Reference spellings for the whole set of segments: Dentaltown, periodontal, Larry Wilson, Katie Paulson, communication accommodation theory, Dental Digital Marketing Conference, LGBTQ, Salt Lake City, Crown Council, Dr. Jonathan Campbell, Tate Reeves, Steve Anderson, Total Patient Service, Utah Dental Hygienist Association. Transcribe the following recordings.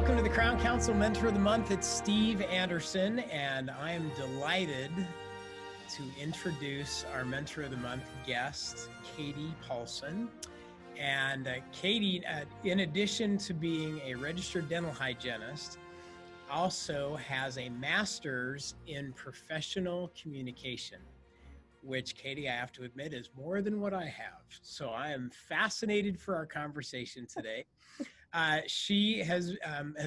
Welcome to the Crown Council Mentor of the Month. It's Steve Anderson, and I am delighted to introduce our Mentor of the Month guest, Katie Paulson. And Katie, in addition to being a registered dental hygienist, also has a master's in professional communication, which, Katie, I have to admit, is more than what I have. So I am fascinated for our conversation today. She has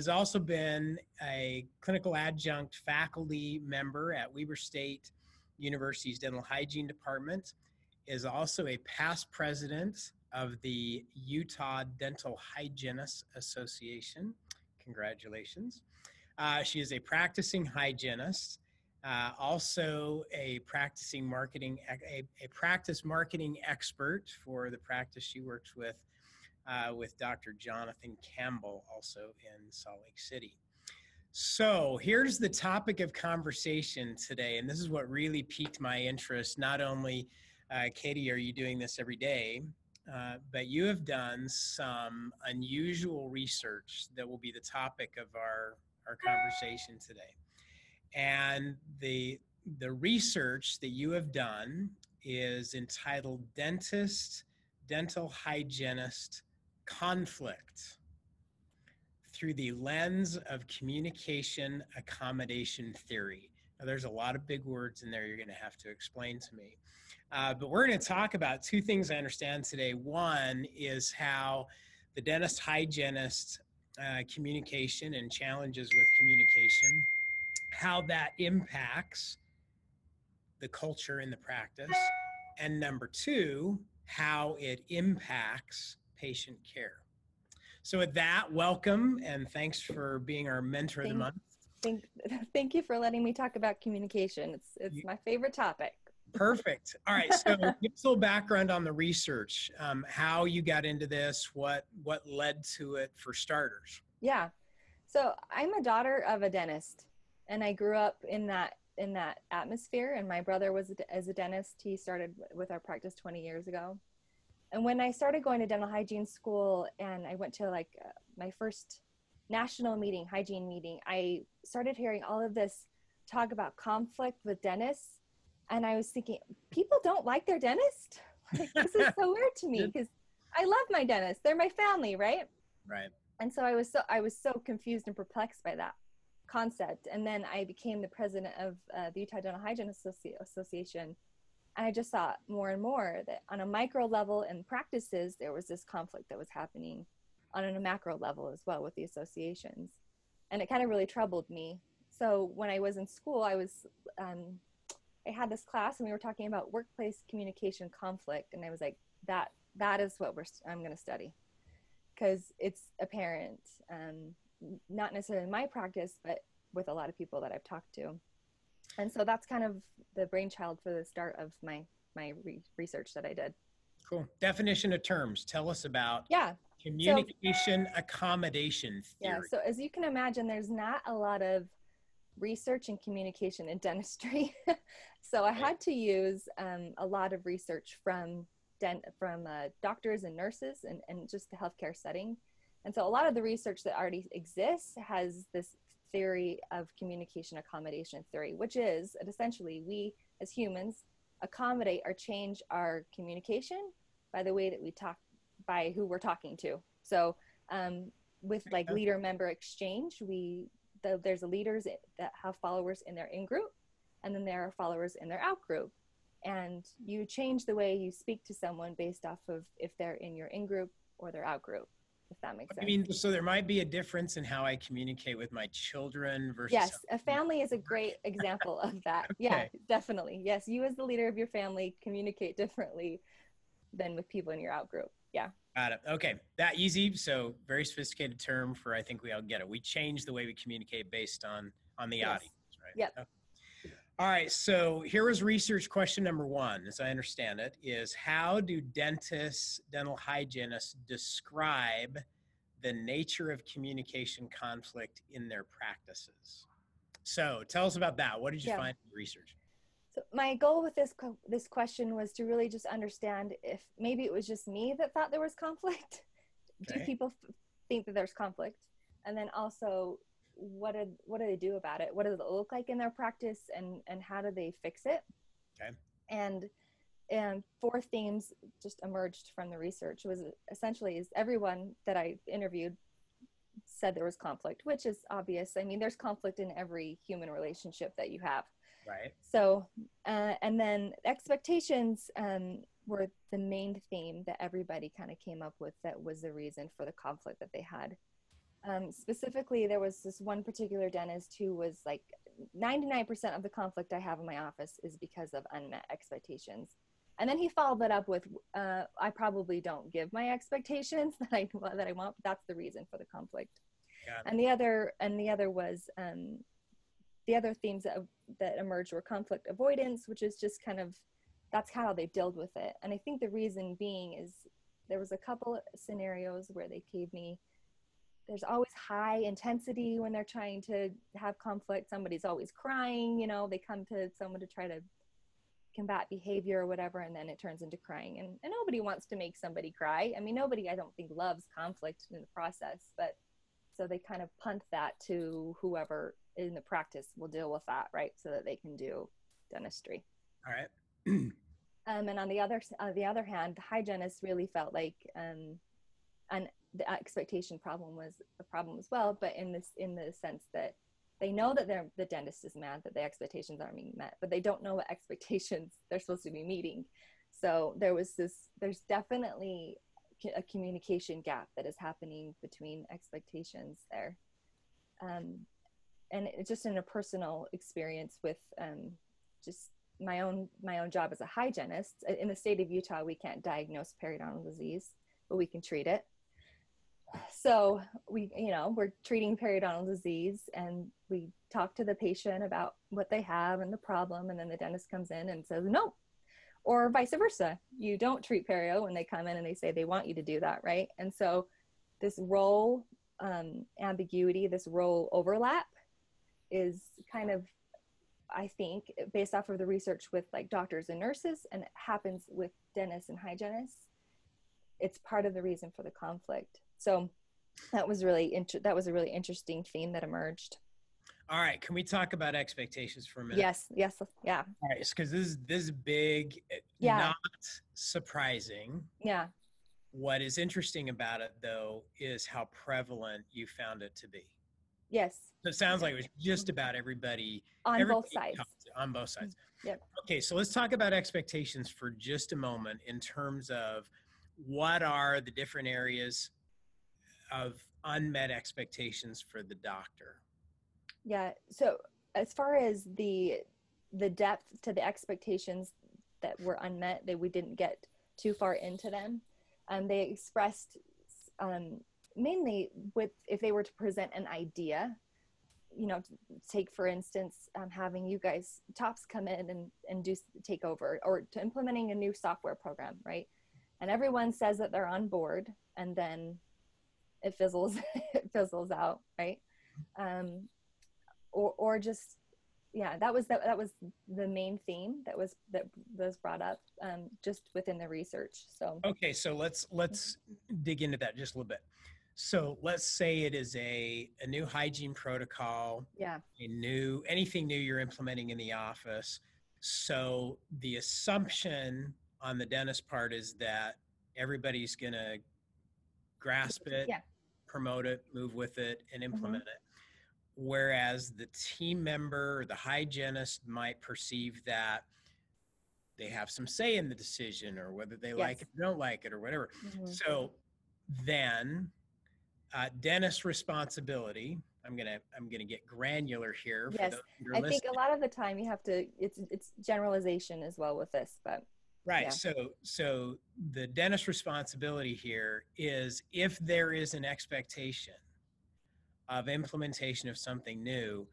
also been a clinical adjunct faculty member at Weber State University's Dental Hygiene Department, is also a past president of the Utah Dental Hygienist Association. Congratulations. She is a practicing hygienist, also a practicing marketing, a practice marketing expert for the practice she works with Dr. Jonathan Campbell, also in Salt Lake City. So here's the topic of conversation today, and this is what really piqued my interest. Not only, Katie, are you doing this every day, but you have done some unusual research that will be the topic of our conversation today. And the research that you have done is entitled Dentist, Dental Hygienist Conflict Through the Lens of Communication Accommodation Theory. Now, there's a lot of big words in there you're going to have to explain to me. But we're going to talk about two things I understand today. One is how the dentist-hygienist communication and challenges with communication, how that impacts the culture in the practice, and number two, how it impacts patient care. So with that, welcome, and thanks for being our Mentor of the Month. Thank you for letting me talk about communication. It's my favorite topic. Perfect. All right, so give us a little background on the research, how you got into this, what led to it for starters. Yeah, so I'm a daughter of a dentist, and I grew up in that atmosphere, and my brother was a dentist. He started with our practice 20 years ago. And when I started going to dental hygiene school, and I went to my first national meeting, hygiene meeting, I started hearing all of this talk about conflict with dentists. And I was thinking, people don't like their dentist? This is so weird to me, because I love my dentist. They're my family, right? Right. And so I was so confused and perplexed by that concept. And then I became the president of the Utah Dental Hygiene Association. And I just saw more and more that on a micro level in practices, there was this conflict that was happening on a macro level as well with the associations. And it kind of really troubled me. So when I was in school, I had this class and we were talking about workplace communication conflict. And I was like, that is what I'm going to study, because it's apparent, not necessarily in my practice, but with a lot of people that I've talked to. And so that's kind of the brainchild for the start of my research that I did. Cool. Definition of terms. Tell us about communication accommodation theory. Yeah, so as you can imagine, there's not a lot of research in communication in dentistry. So I had to use a lot of research from doctors and nurses and just the healthcare setting. And so a lot of the research that already exists has this theory of communication accommodation theory, which is that essentially we as humans accommodate or change our communication by the way that we talk, by who we're talking to. So with like leader member exchange, there's the leaders that have followers in their in-group, and then there are followers in their out-group. And you change the way you speak to someone based off of if they're in your in-group or their out-group. If that makes sense. I mean, so there might be a difference in how I communicate with my children versus... Yes, a family is a great example of that. Okay. Yeah, definitely. Yes, you as the leader of your family communicate differently than with people in your outgroup. Yeah. Got it. Okay. That easy. So very sophisticated term for, I think we all get it. We change the way we communicate based on the audience, right? Yep. Okay. All right. So here is research question number one, as I understand it, is how do dentists, dental hygienists describe the nature of communication conflict in their practices? So tell us about that. What did you find in the research? So my goal with this question was to really just understand if maybe it was just me that thought there was conflict. Okay. Do people think that there's conflict? And then also, what do they do about it? What does it look like in their practice, and how do they fix it? Okay. And four themes just emerged from the research. Was essentially is everyone that I interviewed said there was conflict, which is obvious. I mean, there's conflict in every human relationship that you have. Right. So, and then expectations were the main theme that everybody kind of came up with that was the reason for the conflict that they had. Specifically, there was this one particular dentist who was like, 99% of the conflict I have in my office is because of unmet expectations. And then he followed that up with, I probably don't give my expectations that I want. That's the reason for the conflict. And the other was, the other themes that emerged were conflict avoidance, which is just kind of, that's how they dealt with it. And I think the reason being is there was a couple of scenarios where they gave me, there's always high intensity when they're trying to have conflict. Somebody's always crying, you know, they come to someone to try to combat behavior or whatever, and then it turns into crying. And nobody wants to make somebody cry. I mean, nobody, I don't think, loves conflict in the process, but so they kind of punt that to whoever in the practice will deal with that, right? So that they can do dentistry. All right. And on the other hand, the hygienist really felt like the expectation problem was a problem as well, but in the sense that they know that the dentist is mad that the expectations aren't being met, but they don't know what expectations they're supposed to be meeting. So there's definitely a communication gap that is happening between expectations there. And it's just in a personal experience with just my own job as a hygienist. In the state of Utah, we can't diagnose periodontal disease, but we can treat it. So we're treating periodontal disease, and we talk to the patient about what they have and the problem. And then the dentist comes in and says, no, or vice versa. You don't treat perio when they come in and they say they want you to do that. Right. And so this role ambiguity, this role overlap is kind of, I think, based off of the research with like doctors and nurses, and it happens with dentists and hygienists. It's part of the reason for the conflict. So that was a really interesting theme that emerged. All right. Can we talk about expectations for a minute? Yes. Yes. Yeah. All right. Because this is big, yeah. Not surprising. Yeah. What is interesting about it, though, is how prevalent you found it to be. Yes. So it sounds like it was just about everybody. On both sides. Yep. Okay. So let's talk about expectations for just a moment in terms of what are the different areas of unmet expectations for the doctor? Yeah. So as far as the depth to the expectations that were unmet, that we didn't get too far into them. They expressed mainly with, if they were to present an idea, you know, take for instance, having you guys TOPS come in and do take over, or to implementing a new software program, right? And everyone says that they're on board, and then it fizzles, it fizzles out, right? Or just, yeah, that was the main theme that was brought up just within the research. So okay, so let's dig into that just a little bit. So let's say it is a new hygiene protocol, yeah, anything new you're implementing in the office. So the assumption on the dentist part is that everybody's gonna grasp it, yeah, promote it, move with it, and implement it. Whereas the team member or the hygienist might perceive that they have some say in the decision, or whether they, yes, like it or don't like it or whatever. So then dentist responsibility, I'm gonna get granular here. Yes, I think a lot of the time you have to, it's generalization as well with this, but right. Yeah. So the dentist's responsibility here is, if there is an expectation of implementation of something new,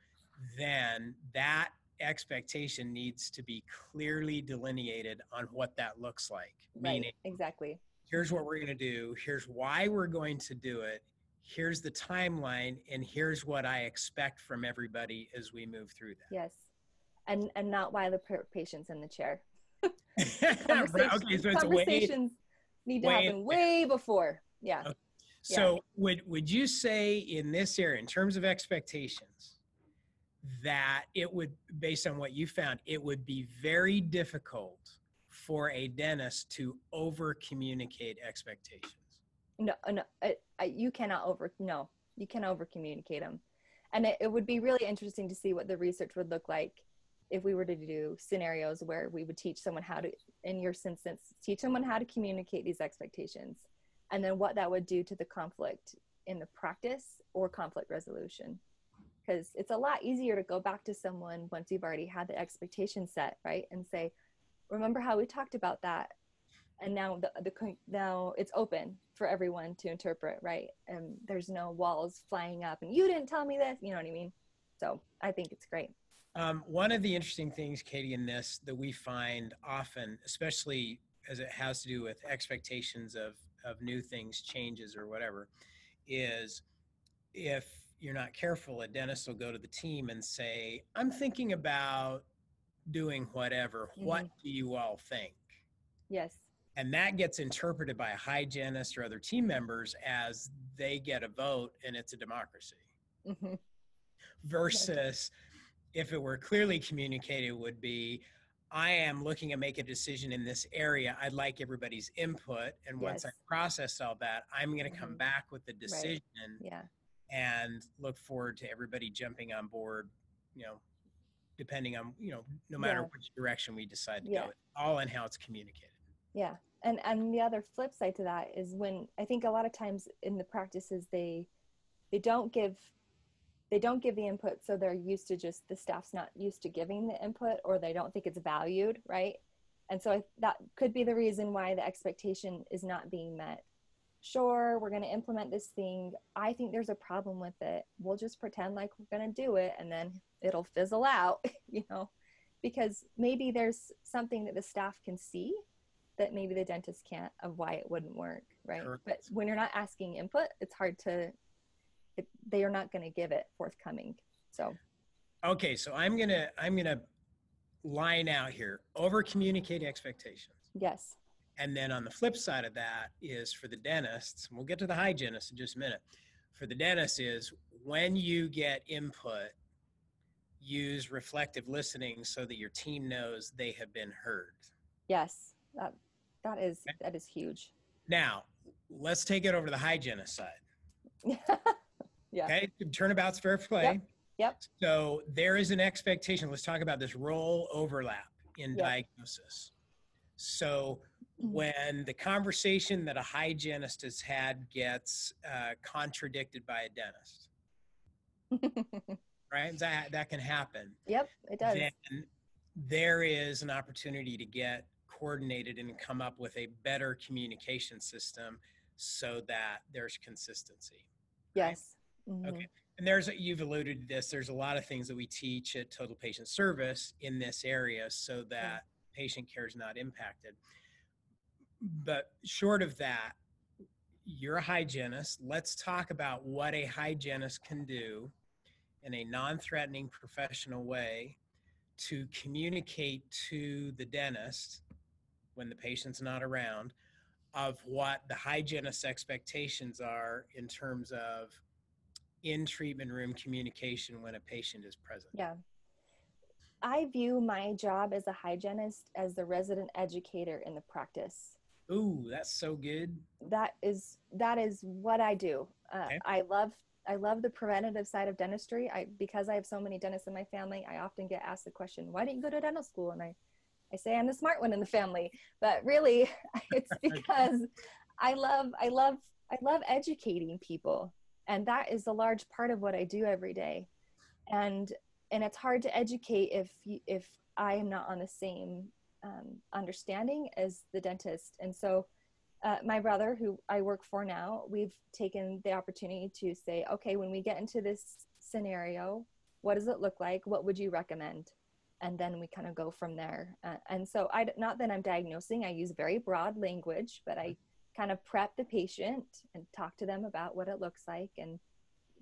then that expectation needs to be clearly delineated on what that looks like. Right. Meaning, exactly, here's what we're going to do, here's why we're going to do it, here's the timeline, and here's what I expect from everybody as we move through that. Yes. And not while the patient's in the chair. Conversations, okay, so conversations way, need to happen way before. Yeah. Okay. So would you say in this area, in terms of expectations, that it would, based on what you found, it would be very difficult for a dentist to over communicate expectations? No, you cannot over communicate them. And it would be really interesting to see what the research would look like if we were to do scenarios where we would teach someone how to, in your instance, teach someone how to communicate these expectations, and then what that would do to the conflict in the practice or conflict resolution. Because it's a lot easier to go back to someone once you've already had the expectation set, right? And say, remember how we talked about that? And now now it's open for everyone to interpret, right? And there's no walls flying up and you didn't tell me this, you know what I mean? So I think it's great. One of the interesting things, Katie, in this that we find often, especially as it has to do with expectations of new things, changes or whatever, is if you're not careful, a dentist will go to the team and say, I'm thinking about doing whatever. Mm-hmm. What do you all think? Yes. And that gets interpreted by a hygienist or other team members as they get a vote and it's a democracy. Mm-hmm. Versus if it were clearly communicated would be, I am looking to make a decision in this area. I'd like everybody's input. And once I process all that, I'm going to come back with the decision and look forward to everybody jumping on board, you know, depending on, you know, no matter which direction we decide to go, all in how it's communicated. Yeah. And the other flip side to that is when I think a lot of times in the practices, they don't give the input. So they're used to just, the staff's not used to giving the input, or they don't think it's valued. Right. And so that could be the reason why the expectation is not being met. Sure, we're going to implement this thing. I think there's a problem with it. We'll just pretend like we're going to do it and then it'll fizzle out, you know, because maybe there's something that the staff can see that maybe the dentist can't, of why it wouldn't work, right? Sure. But when you're not asking input, it's hard to, they are not going to give it forthcoming. So, okay. So I'm going to line out here, over communicate expectations. Yes. And then on the flip side of that is for the dentists, and we'll get to the hygienist in just a minute. For the dentist is when you get input, use reflective listening so that your team knows they have been heard. Yes. That is huge. Now let's take it over to the hygienist side. Okay. Turnabout's fair play. Yep. So there is an expectation. Let's talk about this role overlap in diagnosis. So when the conversation that a hygienist has had gets contradicted by a dentist, right? That can happen. Yep. It does. Then there is an opportunity to get coordinated and come up with a better communication system so that there's consistency. Yes. Right? Mm-hmm. Okay. And you've alluded to this. There's a lot of things that we teach at Total Patient Service in this area so that patient care is not impacted. But short of that, you're a hygienist. Let's talk about what a hygienist can do in a non-threatening professional way to communicate to the dentist when the patient's not around of what the hygienist's expectations are in terms of in treatment room communication when a patient is present. Yeah. I view my job as a hygienist as the resident educator in the practice. Ooh, that's so good. That is what I do. Okay. I love the preventative side of dentistry. Because I have so many dentists in my family, I often get asked the question, why didn't you go to dental school? And I say I'm the smart one in the family, but really it's because I love educating people. And that is a large part of what I do every day. And it's hard to educate if I am not on the same understanding as the dentist. And so my brother, who I work for now, we've taken the opportunity to say, okay, when we get into this scenario, what does it look like? What would you recommend? And then we kind of go from there. And so not that I'm diagnosing, I use very broad language, but I kind of prep the patient and talk to them about what it looks like. And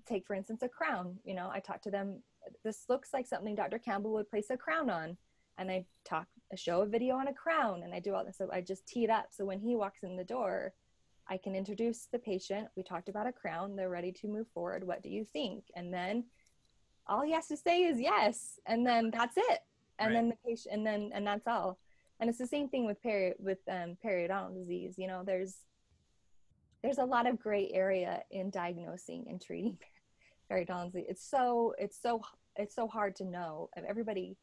take, for instance, a crown. You know, I talk to them, this looks like something Dr. Campbell would place a crown on. And I show a video on a crown and I do all this. So I just tee it up. So when he walks in the door, I can introduce the patient. We talked about a crown. They're ready to move forward. What do you think? And then all he has to say is yes. And then that's it. And then the patient, and that's all. And it's the same thing with periodontal disease. You know, there's a lot of gray area in diagnosing and treating periodontal disease. It's so hard to know. Everybody,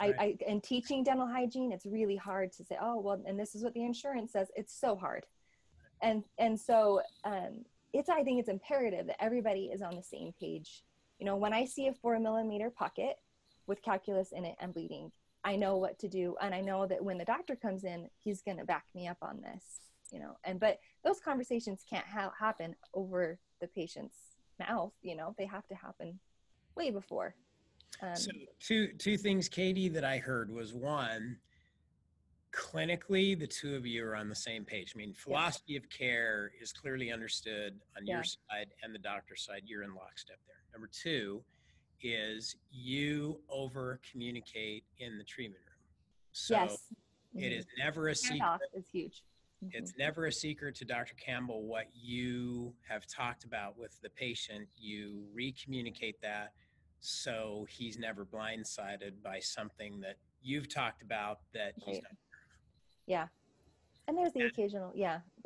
and teaching dental hygiene, it's really hard to say, oh, well, and this is what the insurance says. It's so hard. And so I think it's imperative that everybody is on the same page. You know, when I see a 4mm pocket with calculus in it and bleeding, I know what to do. And I know that when the doctor comes in, he's going to back me up on this, you know, but those conversations can't happen over the patient's mouth. You know, they have to happen way before. So two things, Katie, that I heard was, one, clinically, the two of you are on the same page. I mean, philosophy of care is clearly understood on your side and the doctor's side. You're in lockstep there. Number two is you over communicate in the treatment room. So it is never a secret. It's huge. It's never a secret to Dr. Campbell what you have talked about with the patient. You re-communicate that so he's never blindsided by something that you've talked about that he's not. Yeah. And there's the occasional,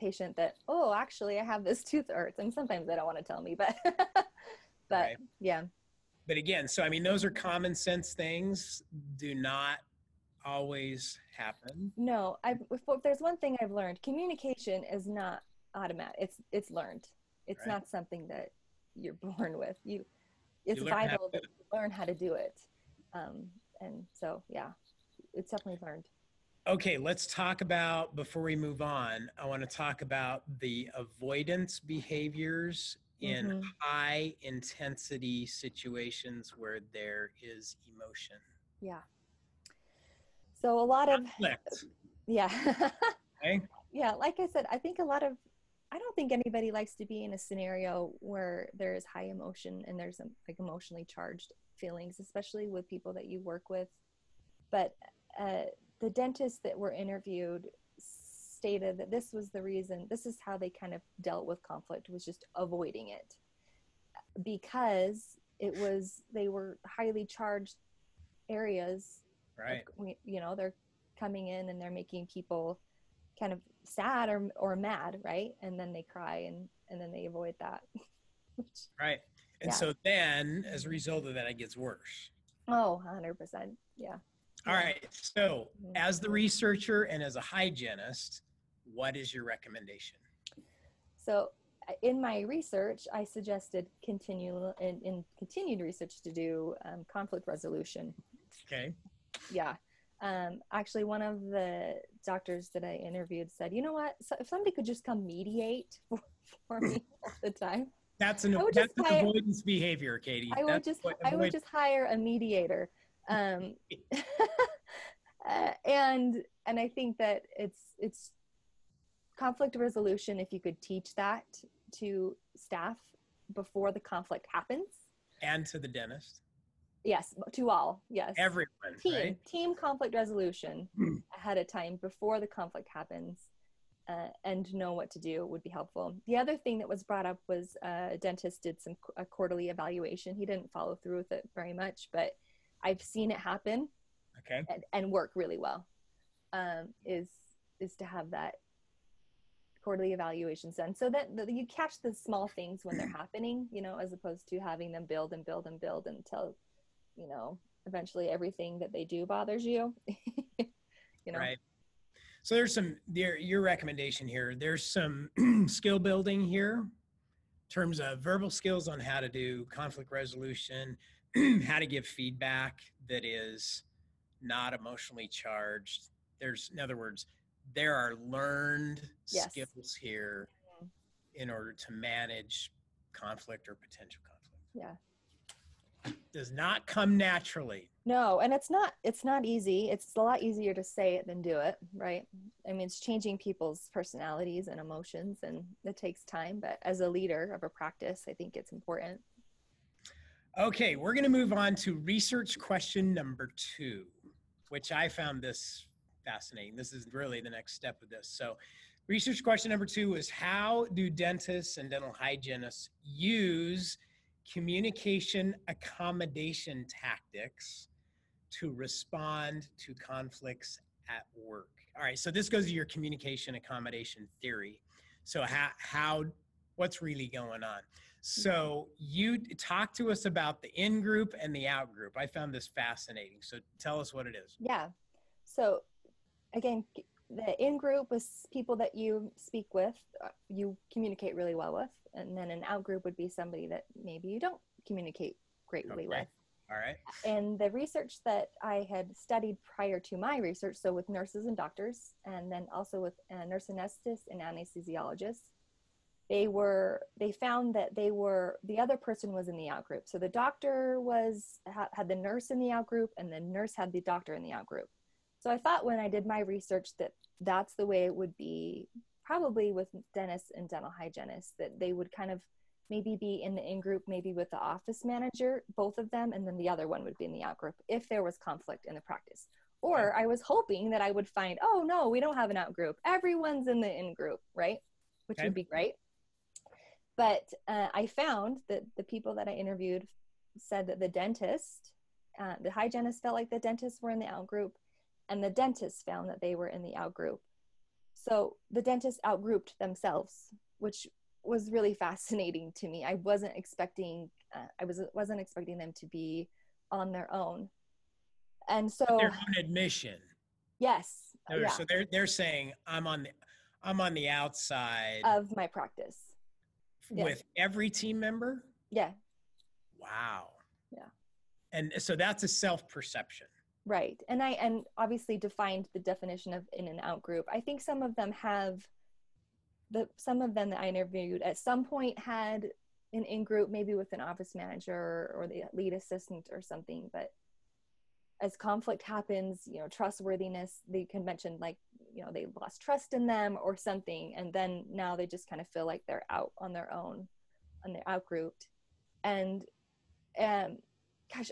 patient that, oh, actually I have this tooth hurts. And sometimes they don't want to tell me, but, But again, so, I mean, those are common sense things, do not always happen. No, if there's one thing I've learned, communication is not automatic. It's learned. It's not something that you're born with. It's vital that you learn how to do it. And so, it's definitely learned. Okay, let's talk about, before we move on, I want to talk about the avoidance behaviors in high intensity situations where there is emotion. Yeah. So a lot of conflict. Yeah. Okay. Yeah, like I said, I don't think anybody likes to be in a scenario where there is high emotion and there's like emotionally charged feelings, especially with people that you work with. But the dentists that were interviewed stated that this was the reason, this is how they kind of dealt with conflict, was just avoiding it, because they were highly charged areas. Right. Like, you know, they're coming in and they're making people kind of sad or mad. Right. And then they cry and then they avoid that. Right. And so then as a result of that, it gets worse. Oh, 100%. Yeah. All right. So as the researcher and as a hygienist, what is your recommendation? So in my research, I suggested continued research to do conflict resolution. Okay. Yeah. Actually, one of the doctors that I interviewed said, you know what? So if somebody could just come mediate for me all the time. That's an avoidance behavior, Katie. I would just hire a mediator. And I think that it's conflict resolution. If you could teach that to staff before the conflict happens, and to the dentist, yes, to all, yes, everyone, team conflict resolution ahead of time before the conflict happens, and know what to do would be helpful. The other thing that was brought up was a dentist did a quarterly evaluation. He didn't follow through with it very much, but I've seen it happen and work really well, is to have that quarterly evaluations done so that you catch the small things when they're happening, you know, as opposed to having them build and build and build until, you know, eventually everything that they do bothers you, you know. Right. So your recommendation here, there's some skill building here in terms of verbal skills on how to do conflict resolution, how to give feedback that is not emotionally charged. In other words, there are learned skills here in order to manage conflict or potential conflict. Yeah. Does not come naturally. No. And it's not easy. It's a lot easier to say it than do it. Right. I mean, it's changing people's personalities and emotions, and it takes time, but as a leader of a practice, I think it's important. Okay, we're going to move on to research question number 2, which I found this fascinating. This is really the next step of this. So Research question number 2 is, how do dentists and dental hygienists use communication accommodation tactics to respond to conflicts at work? All right, so this goes to your communication accommodation theory. So what's really going on? So you talk to us about the in-group and the out-group. I found this fascinating. So tell us what it is. Yeah. So again, the in-group was people that you speak with, you communicate really well with. And then an out-group would be somebody that maybe you don't communicate greatly with. All right. And the research that I had studied prior to my research, so with nurses and doctors, and then also with nurse anesthetists and anesthesiologists, they found that the other person was in the out group. So the doctor had the nurse in the out group, and the nurse had the doctor in the out group. So I thought when I did my research that that's the way it would be probably with dentists and dental hygienists, that they would kind of maybe be in the in-group, maybe with the office manager, both of them, and then the other one would be in the out-group if there was conflict in the practice. Or I was hoping that I would find, oh no, we don't have an out-group. Everyone's in the in-group, right? Which would be great. But I found that the people that I interviewed said that the dentist, the hygienist felt like the dentists were in the out-group, and the dentists found that they were in the out-group. So the dentists out-grouped themselves, which was really fascinating to me. I wasn't expecting I wasn't expecting them to be on their own, and so their own admission. Yes. Yeah. So they're saying I'm on the outside of my practice with every team member. Yeah. Wow. Yeah. And so that's a self-perception. Right, and I obviously defined the definition of in and out group. I think some of them have. Some of them that I interviewed at some point had an in-group, maybe with an office manager or the lead assistant or something. But as conflict happens, you know, trustworthiness, they can mention like, you know, they lost trust in them or something. And then now they just kind of feel like they're out on their own, and they're out-grouped. And gosh,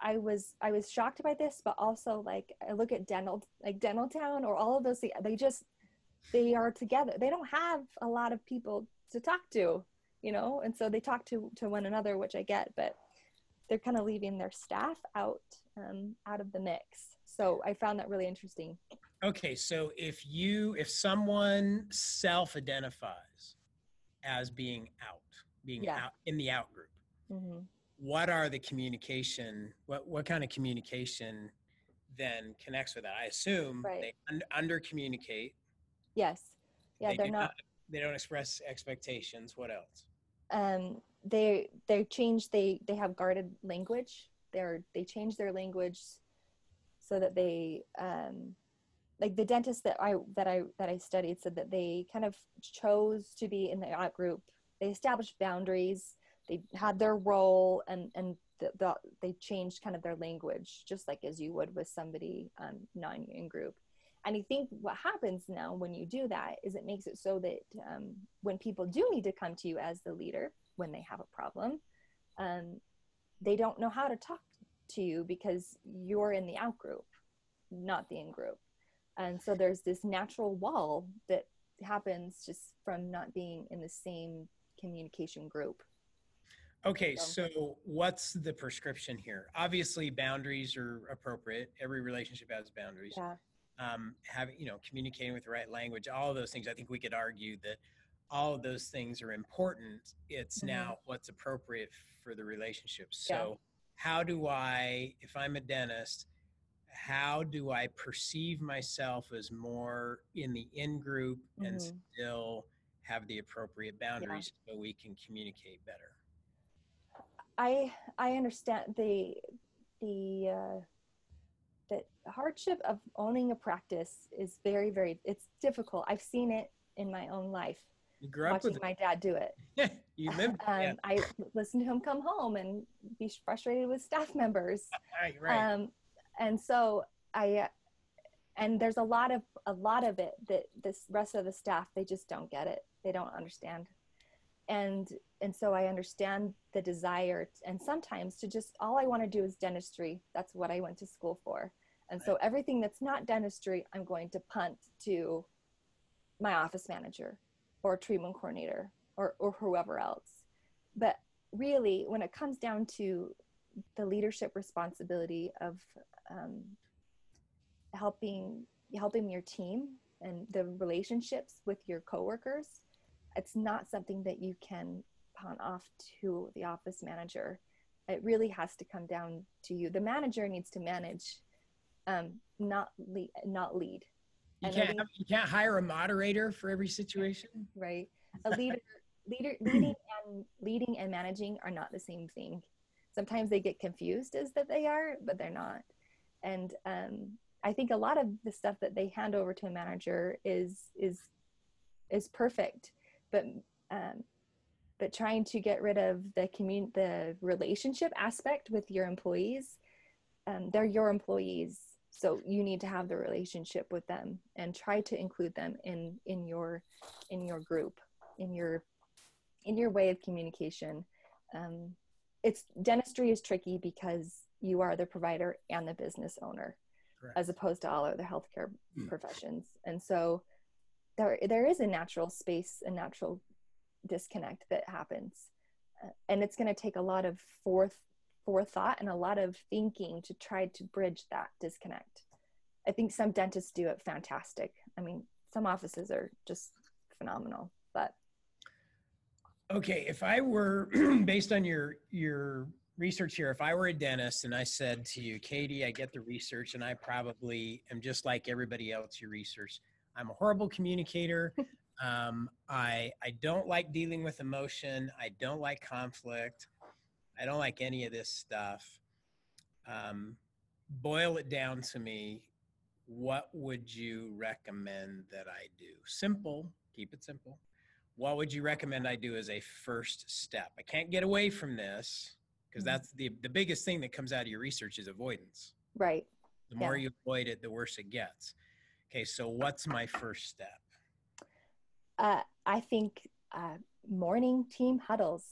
I was shocked by this, but also like I look at Dentaltown or all of those, they are together. They don't have a lot of people to talk to, you know, and so they talk to one another, which I get, but they're kind of leaving their staff out of the mix. So I found that really interesting. Okay. So if someone self-identifies as being out, out in the out group, what are the communication, what kind of communication then connects with that? I assume they under communicate. Yes. Yeah, they don't express expectations. What else? They have guarded language. They change their language so that they like the dentist that I studied said that they kind of chose to be in the out group. They established boundaries, they had their role, and they changed kind of their language, just like as you would with somebody non-in-group. And I think what happens now when you do that is it makes it so that when people do need to come to you as the leader, when they have a problem, they don't know how to talk to you because you're in the out group, not the in group. And so there's this natural wall that happens just from not being in the same communication group. Okay, so what's the prescription here? Obviously, boundaries are appropriate. Every relationship has boundaries. Yeah. Communicating with the right language, all of those things. I think we could argue that all of those things are important. It's now what's appropriate for the relationship. So how do I, if I'm a dentist, how do I perceive myself as more in the in-group and still have the appropriate boundaries so we can communicate better? I understand the hardship of owning a practice is very, very, it's difficult. I've seen it in my own life. You grew up watching my dad do it. You lived I listened to him come home and be frustrated with staff members. Right. And so and there's a lot of it that this rest of the staff, they just don't get it. They don't understand. And so I understand the desire and sometimes to just, all I want to do is dentistry. That's what I went to school for. And so everything that's not dentistry, I'm going to punt to my office manager or treatment coordinator or whoever else. But really, when it comes down to the leadership responsibility of helping your team and the relationships with your coworkers, it's not something that you can pawn off to the office manager. It really has to come down to you. The manager needs to manage, not lead. You can't hire a moderator for every situation, right? A leading and managing are not the same thing. Sometimes they get confused as that they are, but they're not. And I think a lot of the stuff that they hand over to a manager is perfect, but trying to get rid of the relationship aspect with your employees, they're your employees, so you need to have the relationship with them and try to include them in your group, in your way of communication. Dentistry is tricky because you are the provider and the business owner. Correct. As opposed to all other healthcare professions. And so there is a natural space, a natural disconnect that happens. And it's going to take a lot of forethought and a lot of thinking to try to bridge that disconnect. I think some dentists do it fantastic. I mean, some offices are just phenomenal, but. Okay. If I were based on your research here, if I were a dentist and I said to you, Katie, I get the research and I probably am just like everybody else you research. I'm a horrible communicator. I don't like dealing with emotion. I don't like conflict. I don't like any of this stuff. Boil it down to me. What would you recommend that I do? Simple, keep it simple. What would you recommend I do as a first step? I can't get away from this, because that's the biggest thing that comes out of your research is avoidance. Right. The more you avoid it, the worse it gets. Okay, so what's my first step? I think morning team huddles.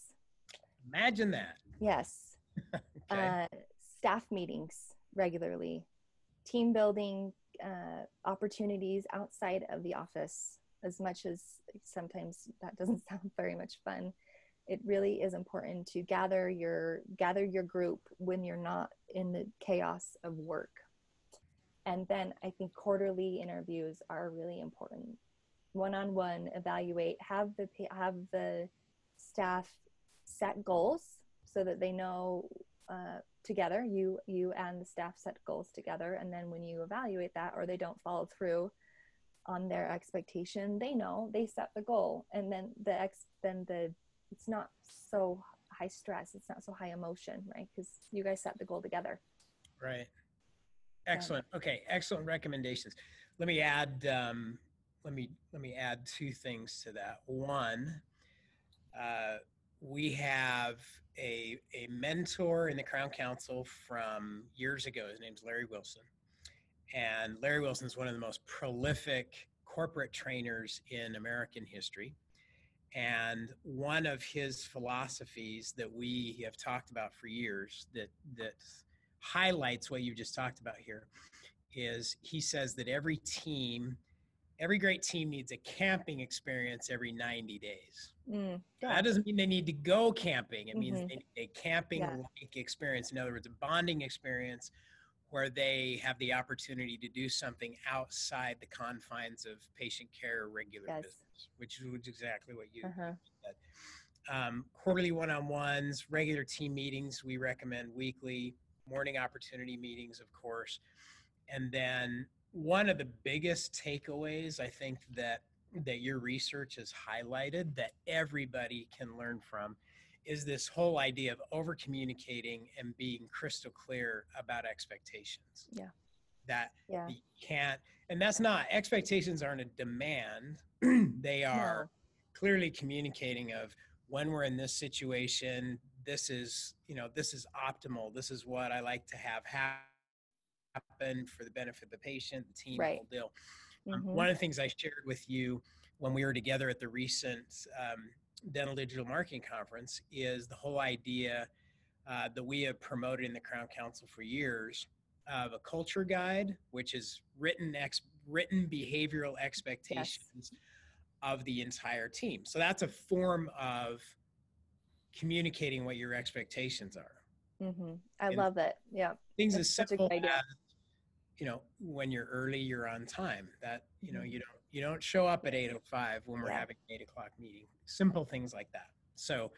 Imagine that. Yes. Okay. Staff meetings regularly, team building opportunities outside of the office, as much as sometimes that doesn't sound very much fun. It really is important to gather your group when you're not in the chaos of work. And then I think quarterly interviews are really important. One-on-one, evaluate, have the staff set goals so that they know together, you and the staff set goals together. And then when you evaluate that or they don't follow through on their expectation, they know they set the goal. And then it's not so high stress. It's not so high emotion, right? Because you guys set the goal together. Right. Excellent. Okay. Excellent recommendations. Let me add, let me add two things to that. One, we have a mentor in the Crown Council from years ago. His name's Larry Wilson. And Larry Wilson's one of the most prolific corporate trainers in American history. And one of his philosophies that we have talked about for years that highlights what you just talked about here is he says that every great team needs a camping experience every 90 days. That doesn't mean they need to go camping. It means they need a camping-like experience. In other words, a bonding experience where they have the opportunity to do something outside the confines of patient care or regular business, which is exactly what you said. Quarterly one-on-ones, regular team meetings, we recommend weekly, morning opportunity meetings, of course. And then one of the biggest takeaways, I think that your research has highlighted that everybody can learn from is this whole idea of over-communicating and being crystal clear about expectations. Yeah. You can't, and that's not, expectations aren't a demand. They are clearly communicating of when we're in this situation, this is optimal. This is what I like to have happen for the benefit of the patient, the team, the whole deal. One of the things I shared with you when we were together at the recent, Dental Digital Marketing Conference is the whole idea that we have promoted in the Crown Council for years of a culture guide, which is written behavioral expectations of the entire team. So that's a form of communicating what your expectations are. Mm-hmm. I love that. Yeah. Things as simple as, you know, when you're early, you're on time. That, you know, you don't show up at 8:05 when we're having an 8 o'clock meeting. Simple things like that. So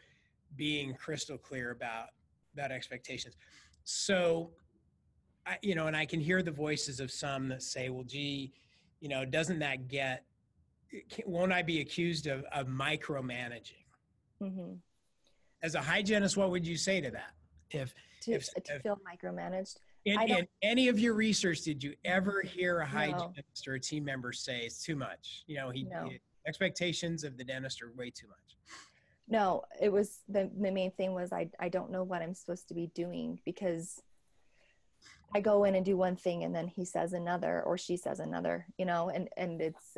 being crystal clear about expectations. So, you know, and I can hear the voices of some that say, well, gee, you know, doesn't that get, won't I be accused of micromanaging? Mm-hmm. As a hygienist, what would you say to that? If to feel micromanaged. In any of your research, did you ever hear a hygienist or a team member say it's too much? You know, expectations of the dentist are way too much. No, it was the main thing was I don't know what I'm supposed to be doing, because I go in and do one thing and then he says another or she says another, you know, and it's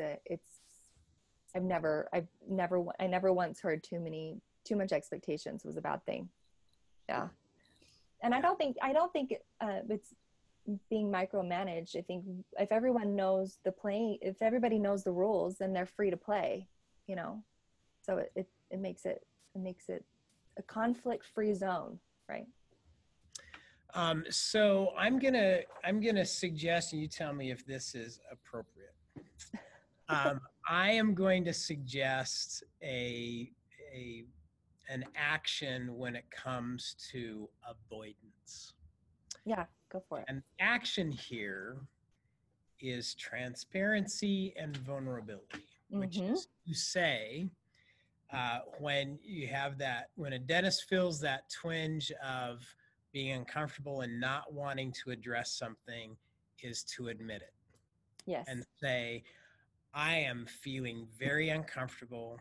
I never once heard too much expectations was a bad thing. Yeah. And I don't think it's being micromanaged. I think if everyone knows if everybody knows the rules, then they're free to play, you know? So it makes it a conflict-free zone, right? So I'm gonna suggest, and you tell me if this is appropriate. I am going to suggest an action when it comes to avoidance. Yeah, go for it. And action here is transparency and vulnerability, which is to say, when you have that, when a dentist feels that twinge of being uncomfortable and not wanting to address something, is to admit it. Yes. And say, I am feeling very uncomfortable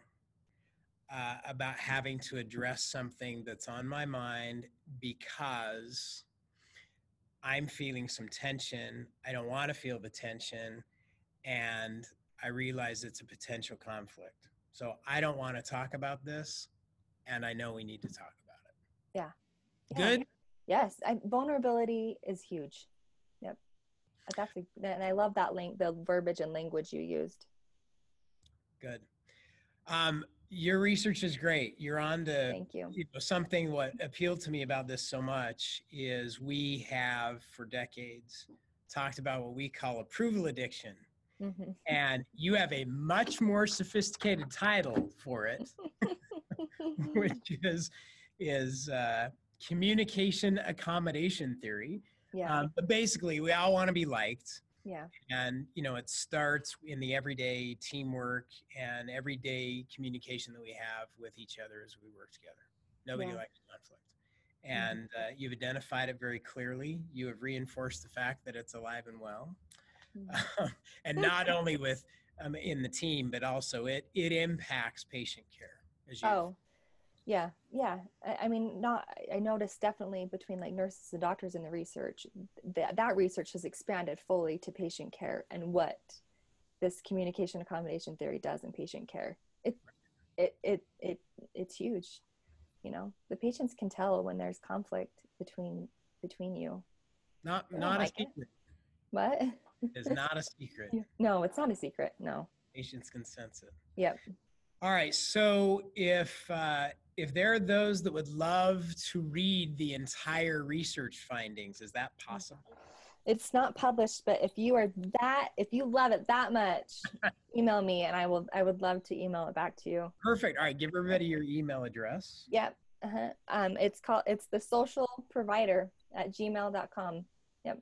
about having to address something that's on my mind, because I'm feeling some tension. I don't want to feel the tension, and I realize it's a potential conflict. So I don't want to talk about this, and I know we need to talk about it. Yeah. Good? Yes. Vulnerability is huge. Yep. And I love that link, the verbiage and language you used. Good. Your research is great. You're on to Thank you. You know, something what appealed to me about this so much is we have for decades talked about what we call approval addiction. Mm-hmm. And you have a much more sophisticated title for it, which is communication accommodation theory. Yeah. But basically we all want to be liked. Yeah. And, you know, it starts in the everyday teamwork and everyday communication that we have with each other as we work together. Nobody likes conflict. And you've identified it very clearly. You have reinforced the fact that it's alive and well. Mm-hmm. And not only with in the team, but also it impacts patient care. Yeah. I mean, I noticed definitely between like nurses and doctors in the research, that research has expanded fully to patient care and what this communication accommodation theory does in patient care. It's huge. You know, the patients can tell when there's conflict between you. Not a secret. What? It's not a secret. No, it's not a secret. No. Patients can sense it. Yep. All right. So if there are those that would love to read the entire research findings, is that possible? It's not published, but if you love it that much, email me and I would love to email it back to you. Perfect. All right. Give everybody your email address. Yep. It's thesocialprovider@gmail.com. Yep.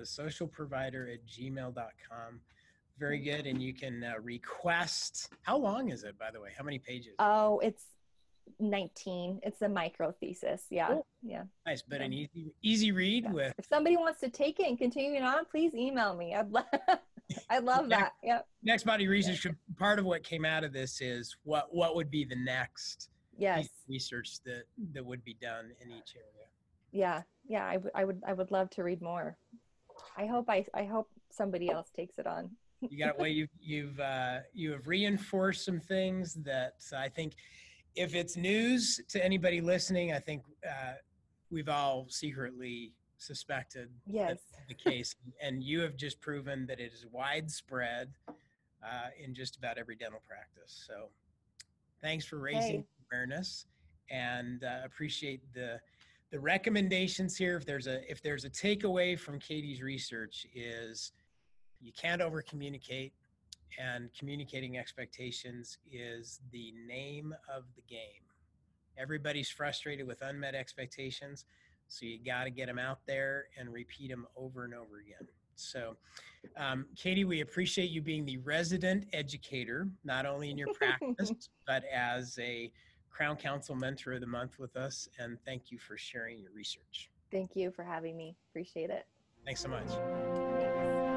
thesocialprovider@gmail.com. Very good. And you can request, how long is it, by the way? How many pages? Oh, it's 19. It's a micro thesis. Yeah. Cool. Yeah. Nice. But an easy read with. If somebody wants to take it and continue it on, please email me. I love that. Yep. Next body research. Yeah. Part of what came out of this is what would be the next piece of research that would be done in each area. Yeah. Yeah. I would love to read more. I hope somebody else takes it on. You got a way you have reinforced some things that I think, if it's news to anybody listening, I think we've all secretly suspected that's the case, and you have just proven that it is widespread. in just about every dental practice. So thanks for raising awareness, and appreciate the recommendations here. If there's a takeaway from Katie's research, is you can't over communicate, and communicating expectations is the name of the game. Everybody's frustrated with unmet expectations, so you got to get them out there and repeat them over and over again. So, Katie, we appreciate you being the resident educator, not only in your practice, but as a Crown Council Mentor of the Month with us. And thank you for sharing your research. Thank you for having me. Appreciate it. Thanks so much. Thanks.